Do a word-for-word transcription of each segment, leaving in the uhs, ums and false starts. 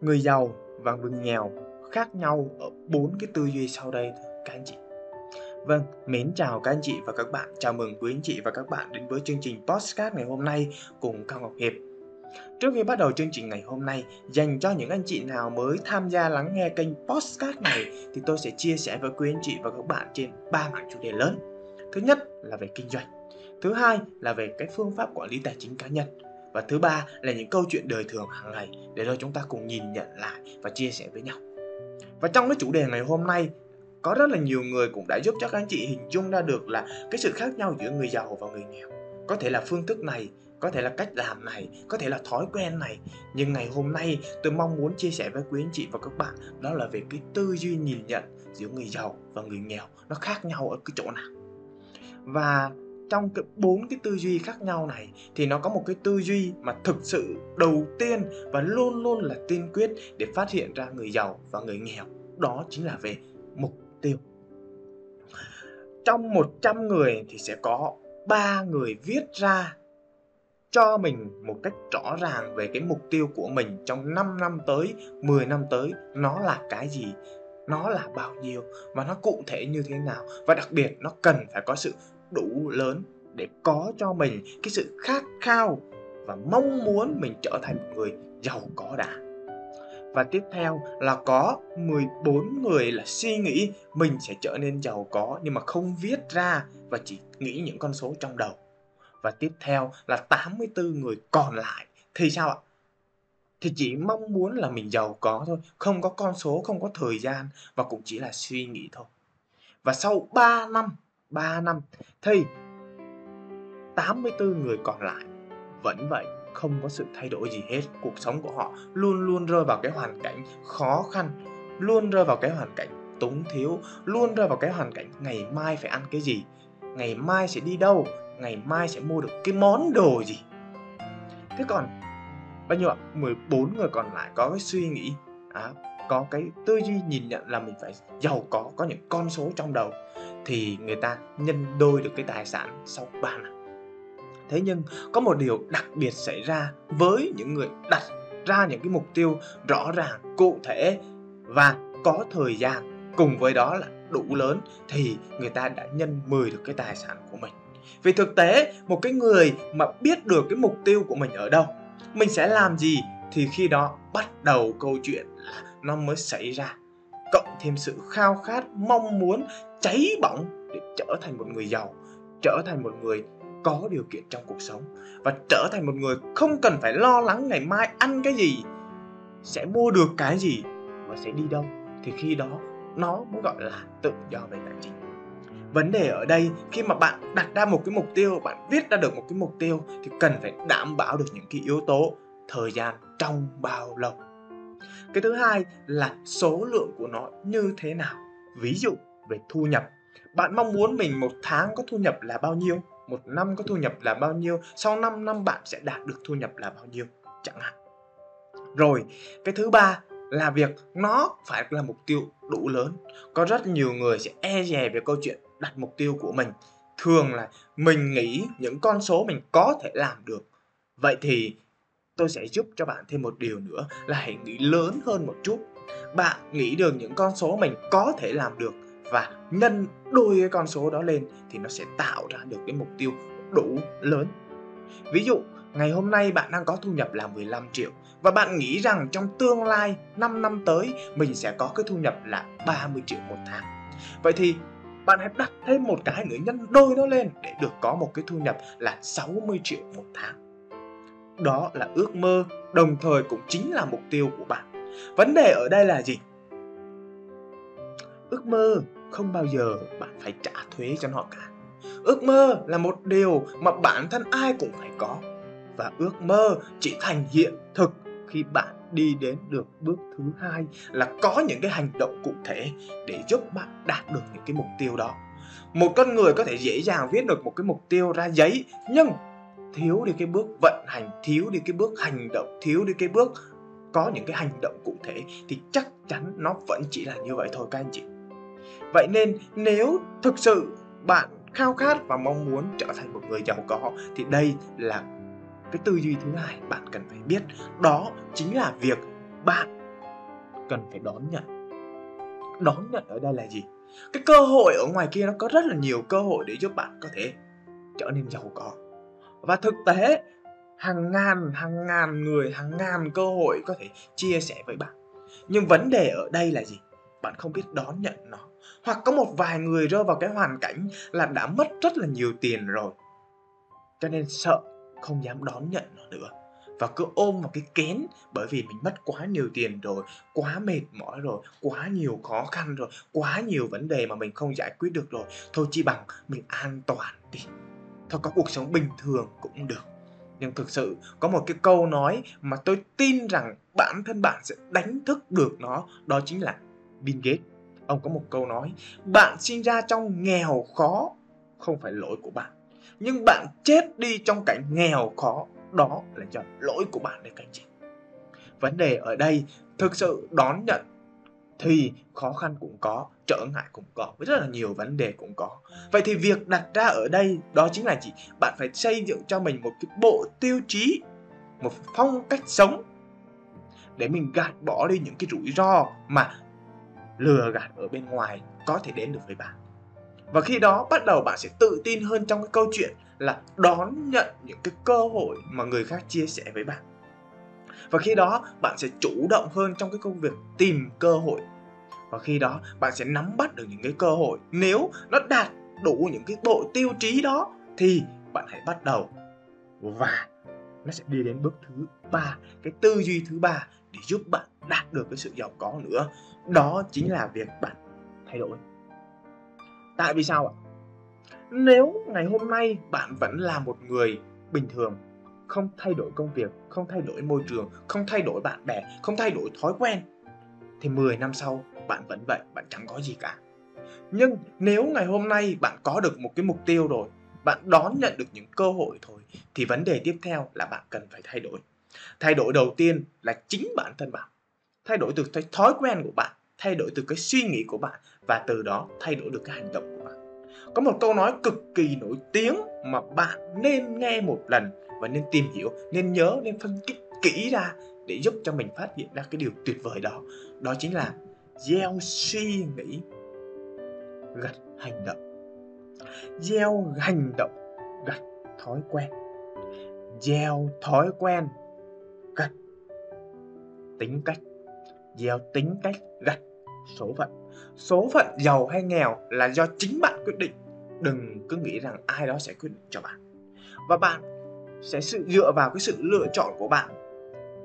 Người giàu và người nghèo khác nhau ở bốn cái tư duy sau đây các anh chị. Vâng, mến chào các anh chị và các bạn. Chào mừng quý anh chị và các bạn đến với chương trình Postcard ngày hôm nay cùng Cao Ngọc Hiệp. Trước khi bắt đầu chương trình ngày hôm nay, dành cho những anh chị nào mới tham gia lắng nghe kênh Postcard này thì tôi sẽ chia sẻ với quý anh chị và các bạn trên ba mảng chủ đề lớn. Thứ nhất là về kinh doanh, thứ hai là về cái phương pháp quản lý tài chính cá nhân, và thứ ba là những câu chuyện đời thường hàng ngày để rồi chúng ta cùng nhìn nhận lại và chia sẻ với nhau. Và trong cái chủ đề ngày hôm nay, có rất là nhiều người cũng đã giúp cho các anh chị hình dung ra được là cái sự khác nhau giữa người giàu và người nghèo. Có thể là phương thức này, có thể là cách làm này, có thể là thói quen này. Nhưng ngày hôm nay tôi mong muốn chia sẻ với quý anh chị và các bạn đó là về cái tư duy nhìn nhận giữa người giàu và người nghèo nó khác nhau ở cái chỗ nào. Và trong cái bốn cái tư duy khác nhau này thì nó có một cái tư duy mà thực sự đầu tiên và luôn luôn là tiên quyết để phát hiện ra người giàu và người nghèo, đó chính là về mục tiêu. Trong một trăm người thì sẽ có ba người viết ra cho mình một cách rõ ràng về cái mục tiêu của mình trong năm năm tới, mười năm tới, nó là cái gì, nó là bao nhiêu và nó cụ thể như thế nào, và đặc biệt nó cần phải có sự đủ lớn để có cho mình cái sự khát khao và mong muốn mình trở thành một người giàu có đã. Và tiếp theo là có mười bốn người là suy nghĩ mình sẽ trở nên giàu có nhưng mà không viết ra và chỉ nghĩ những con số trong đầu. Và tiếp theo là tám mươi tư người còn lại thì sao ạ? Thì chỉ mong muốn là mình giàu có thôi, không có con số, không có thời gian và cũng chỉ là suy nghĩ thôi. Và sau ba năm thì tám mươi tư người còn lại vẫn vậy, không có sự thay đổi gì hết. Cuộc sống của họ luôn luôn rơi vào cái hoàn cảnh khó khăn, luôn rơi vào cái hoàn cảnh túng thiếu, luôn rơi vào cái hoàn cảnh ngày mai phải ăn cái gì, ngày mai sẽ đi đâu, ngày mai sẽ mua được cái món đồ gì. Thế còn bao nhiêu ạ? mười bốn người còn lại có cái suy nghĩ, à, có cái tư duy nhìn nhận là mình phải giàu có, có những con số trong đầu, thì người ta nhân đôi được cái tài sản sau ba năm. Thế nhưng có một điều đặc biệt xảy ra với những người đặt ra những cái mục tiêu rõ ràng, cụ thể và có thời gian, cùng với đó là đủ lớn, thì người ta đã nhân mười được cái tài sản của mình. Vì thực tế một cái người mà biết được cái mục tiêu của mình ở đâu, mình sẽ làm gì, thì khi đó bắt đầu câu chuyện là nó mới xảy ra, cộng thêm sự khao khát, mong muốn, cháy bỏng để trở thành một người giàu, trở thành một người có điều kiện trong cuộc sống, và trở thành một người không cần phải lo lắng ngày mai ăn cái gì, sẽ mua được cái gì và sẽ đi đâu. Thì khi đó nó mới gọi là tự do về tài chính. Vấn đề ở đây, khi mà bạn đặt ra một cái mục tiêu, bạn viết ra được một cái mục tiêu, thì cần phải đảm bảo được những cái yếu tố thời gian trong bao lâu. Cái thứ hai là số lượng của nó như thế nào. Ví dụ về thu nhập, bạn mong muốn mình một tháng có thu nhập là bao nhiêu, một năm có thu nhập là bao nhiêu, sau năm năm bạn sẽ đạt được thu nhập là bao nhiêu chẳng hạn. Rồi cái thứ ba là việc nó phải là mục tiêu đủ lớn. Có rất nhiều người sẽ e dè về câu chuyện đặt mục tiêu của mình. Thường là mình nghĩ những con số mình có thể làm được. Vậy thì tôi sẽ giúp cho bạn thêm một điều nữa là hãy nghĩ lớn hơn một chút. Bạn nghĩ được những con số mình có thể làm được và nhân đôi cái con số đó lên thì nó sẽ tạo ra được cái mục tiêu đủ lớn. Ví dụ ngày hôm nay bạn đang có thu nhập là mười lăm triệu và bạn nghĩ rằng trong tương lai năm năm tới mình sẽ có cái thu nhập là ba mươi triệu một tháng. Vậy thì bạn hãy đặt thêm một cái nữa, nhân đôi nó lên để được có một cái thu nhập là sáu mươi triệu một tháng. Đó là ước mơ, đồng thời cũng chính là mục tiêu của bạn. Vấn đề ở đây là gì? Ước mơ không bao giờ bạn phải trả thuế cho nó cả. Ước mơ là một điều mà bản thân ai cũng phải có. Và ước mơ chỉ thành hiện thực khi bạn đi đến được bước thứ hai là có những cái hành động cụ thể để giúp bạn đạt được những cái mục tiêu đó. Một con người có thể dễ dàng viết được một cái mục tiêu ra giấy, nhưng thiếu đi cái bước vận hành, thiếu đi cái bước hành động, thiếu đi cái bước có những cái hành động cụ thể thì chắc chắn nó vẫn chỉ là như vậy thôi các anh chị. Vậy nên nếu thực sự bạn khao khát và mong muốn trở thành một người giàu có thì đây là cái tư duy thứ hai bạn cần phải biết. Đó chính là việc bạn cần phải đón nhận. Đón nhận ở đây là gì? Cái cơ hội ở ngoài kia nó có rất là nhiều cơ hội để giúp bạn có thể trở nên giàu có. Và thực tế hàng ngàn, hàng ngàn người, hàng ngàn cơ hội có thể chia sẻ với bạn. Nhưng vấn đề ở đây là gì? Bạn không biết đón nhận nó. Hoặc có một vài người rơi vào cái hoàn cảnh là đã mất rất là nhiều tiền rồi, cho nên sợ không dám đón nhận nó nữa, và cứ ôm vào cái kén. Bởi vì mình mất quá nhiều tiền rồi, quá mệt mỏi rồi, quá nhiều khó khăn rồi, quá nhiều vấn đề mà mình không giải quyết được rồi, thôi chỉ bằng mình an toàn đi, thôi có cuộc sống bình thường cũng được. Nhưng thực sự có một cái câu nói mà tôi tin rằng bản thân bạn sẽ đánh thức được nó, đó chính là Bill Gates. Ông có một câu nói: bạn sinh ra trong nghèo khó không phải lỗi của bạn, nhưng bạn chết đi trong cảnh nghèo khó, đó là do lỗi của bạn đấy các anh chị. Vấn đề ở đây thực sự đón nhận thì khó khăn cũng có, trở ngại cũng có, với rất là nhiều vấn đề cũng có. Vậy thì việc đặt ra ở đây đó chính là gì? Bạn phải xây dựng cho mình một cái bộ tiêu chí, một phong cách sống để mình gạt bỏ đi những cái rủi ro mà lừa gạt ở bên ngoài có thể đến được với bạn. Và khi đó bắt đầu bạn sẽ tự tin hơn trong cái câu chuyện là đón nhận những cái cơ hội mà người khác chia sẻ với bạn. Và khi đó bạn sẽ chủ động hơn trong cái công việc tìm cơ hội. Và khi đó bạn sẽ nắm bắt được những cái cơ hội. Nếu nó đạt đủ những cái bộ tiêu chí đó thì bạn hãy bắt đầu. Và nó sẽ đi đến bước thứ ba, cái tư duy thứ ba để giúp bạn đạt được cái sự giàu có nữa. Đó chính là việc bạn thay đổi. Tại vì sao ạ? Nếu ngày hôm nay bạn vẫn là một người bình thường, không thay đổi công việc, không thay đổi môi trường, không thay đổi bạn bè, không thay đổi thói quen, thì mười năm sau bạn vẫn vậy, bạn chẳng có gì cả. Nhưng nếu ngày hôm nay bạn có được một cái mục tiêu rồi, bạn đón nhận được những cơ hội thôi, thì vấn đề tiếp theo là bạn cần phải thay đổi. Thay đổi đầu tiên là chính bản thân bạn. Thay đổi từ cái thói quen của bạn, thay đổi từ cái suy nghĩ của bạn, và từ đó thay đổi được cái hành động của bạn. Có một câu nói cực kỳ nổi tiếng mà bạn nên nghe một lần và nên tìm hiểu, nên nhớ, nên phân tích kỹ ra để giúp cho mình phát hiện ra cái điều tuyệt vời đó. Đó chính là gieo suy nghĩ, gặt hành động. Gieo hành động, gặt thói quen. Gieo thói quen, gặt tính cách. Gieo tính cách, gặt số phận. Số phận giàu hay nghèo là do chính bạn quyết định. Đừng cứ nghĩ rằng ai đó sẽ quyết định cho bạn. Và bạn sẽ sự dựa vào cái sự lựa chọn của bạn,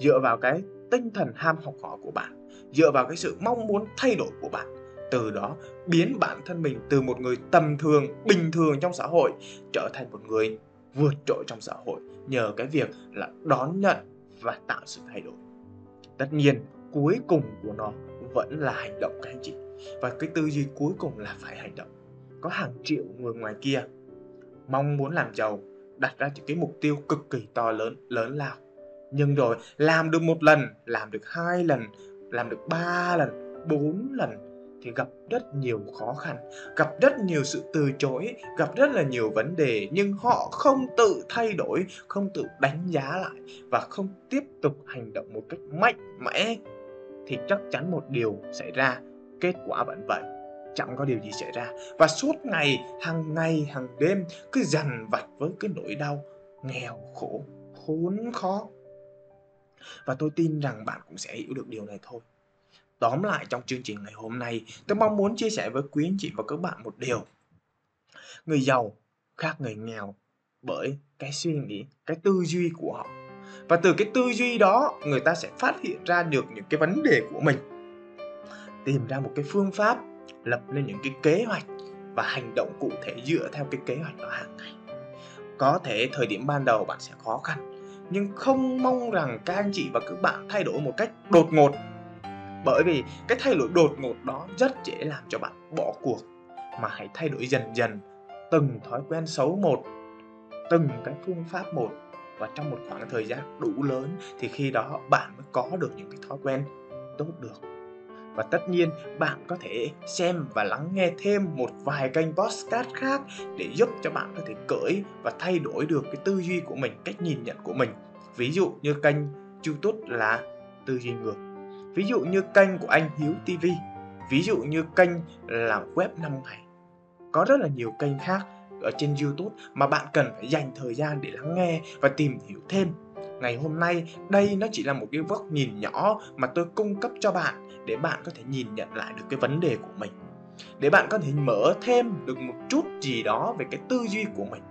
dựa vào cái tinh thần ham học hỏi của bạn, dựa vào cái sự mong muốn thay đổi của bạn. Từ đó biến bản thân mình từ một người tầm thường, bình thường trong xã hội trở thành một người vượt trội trong xã hội, nhờ cái việc là đón nhận và tạo sự thay đổi. Tất nhiên cuối cùng của nó vẫn là hành động các anh chị. Và cái tư duy cuối cùng là phải hành động. Có hàng triệu người ngoài kia mong muốn làm giàu, đặt ra những cái mục tiêu cực kỳ to lớn, lớn lao. Nhưng rồi làm được một lần, làm được hai lần, làm được ba lần, bốn lần thì gặp rất nhiều khó khăn, gặp rất nhiều sự từ chối, gặp rất là nhiều vấn đề. Nhưng họ không tự thay đổi, không tự đánh giá lại và không tiếp tục hành động một cách mạnh mẽ, thì chắc chắn một điều xảy ra, kết quả vẫn vậy, chẳng có điều gì xảy ra. Và suốt ngày, hàng ngày, hàng đêm cứ dằn vặt với cái nỗi đau nghèo khổ, khốn khó. Và tôi tin rằng bạn cũng sẽ hiểu được điều này thôi. Tóm lại trong chương trình ngày hôm nay, tôi mong muốn chia sẻ với quý anh chị và các bạn một điều. Người giàu khác người nghèo bởi cái suy nghĩ, cái tư duy của họ. Và từ cái tư duy đó, người ta sẽ phát hiện ra được những cái vấn đề của mình, tìm ra một cái phương pháp, lập nên những cái kế hoạch và hành động cụ thể dựa theo cái kế hoạch đó hàng ngày. Có thể thời điểm ban đầu bạn sẽ khó khăn, nhưng không mong rằng các anh chị và các bạn thay đổi một cách đột ngột. Bởi vì cái thay đổi đột ngột đó rất dễ làm cho bạn bỏ cuộc. Mà hãy thay đổi dần dần, từng thói quen xấu một, từng cái phương pháp một, và trong một khoảng thời gian đủ lớn thì khi đó bạn mới có được những cái thói quen tốt được. Và tất nhiên bạn có thể xem và lắng nghe thêm một vài kênh podcast khác để giúp cho bạn có thể cởi và thay đổi được cái tư duy của mình, cách nhìn nhận của mình. Ví dụ như kênh YouTube là Tư duy ngược, ví dụ như kênh của anh Hiếu ti vi, ví dụ như kênh Làm Web năm ngày. Có rất là nhiều kênh khác ở trên YouTube mà bạn cần phải dành thời gian để lắng nghe và tìm hiểu thêm. Ngày hôm nay, đây nó chỉ là một cái góc nhìn nhỏ mà tôi cung cấp cho bạn để bạn có thể nhìn nhận lại được cái vấn đề của mình, để bạn có thể mở thêm được một chút gì đó về cái tư duy của mình,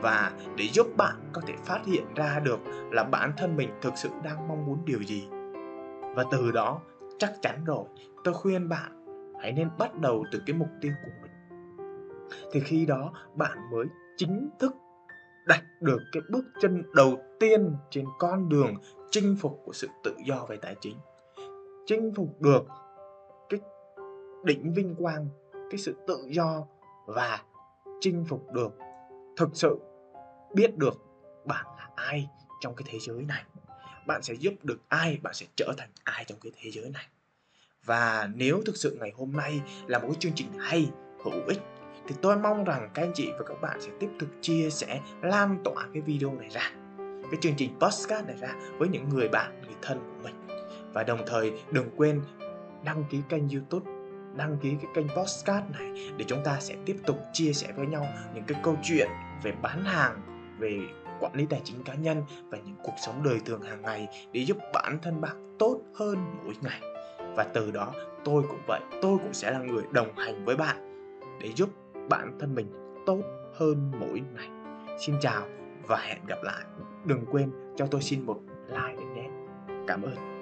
và để giúp bạn có thể phát hiện ra được là bản thân mình thực sự đang mong muốn điều gì. Và từ đó, chắc chắn rồi, tôi khuyên bạn hãy nên bắt đầu từ cái mục tiêu của mình. Thì khi đó bạn mới chính thức đặt được cái bước chân đầu tiên trên con đường chinh phục của sự tự do về tài chính, chinh phục được cái đỉnh vinh quang, cái sự tự do, và chinh phục được thực sự biết được bạn là ai trong cái thế giới này, bạn sẽ giúp được ai, bạn sẽ trở thành ai trong cái thế giới này. Và nếu thực sự ngày hôm nay là một chương trình hay, hữu ích, thì tôi mong rằng các anh chị và các bạn sẽ tiếp tục chia sẻ, lan tỏa cái video này ra, cái chương trình Postcard này ra với những người bạn, người thân của mình. Và đồng thời đừng quên đăng ký kênh YouTube, đăng ký cái kênh Postcard này để chúng ta sẽ tiếp tục chia sẻ với nhau những cái câu chuyện về bán hàng, về quản lý tài chính cá nhân và những cuộc sống đời thường hàng ngày để giúp bản thân bạn tốt hơn mỗi ngày. Và từ đó tôi cũng vậy, tôi cũng sẽ là người đồng hành với bạn để giúp bản thân mình tốt hơn mỗi ngày. Xin chào và hẹn gặp lại. Đừng quên cho tôi xin một like nhé. Cảm ơn.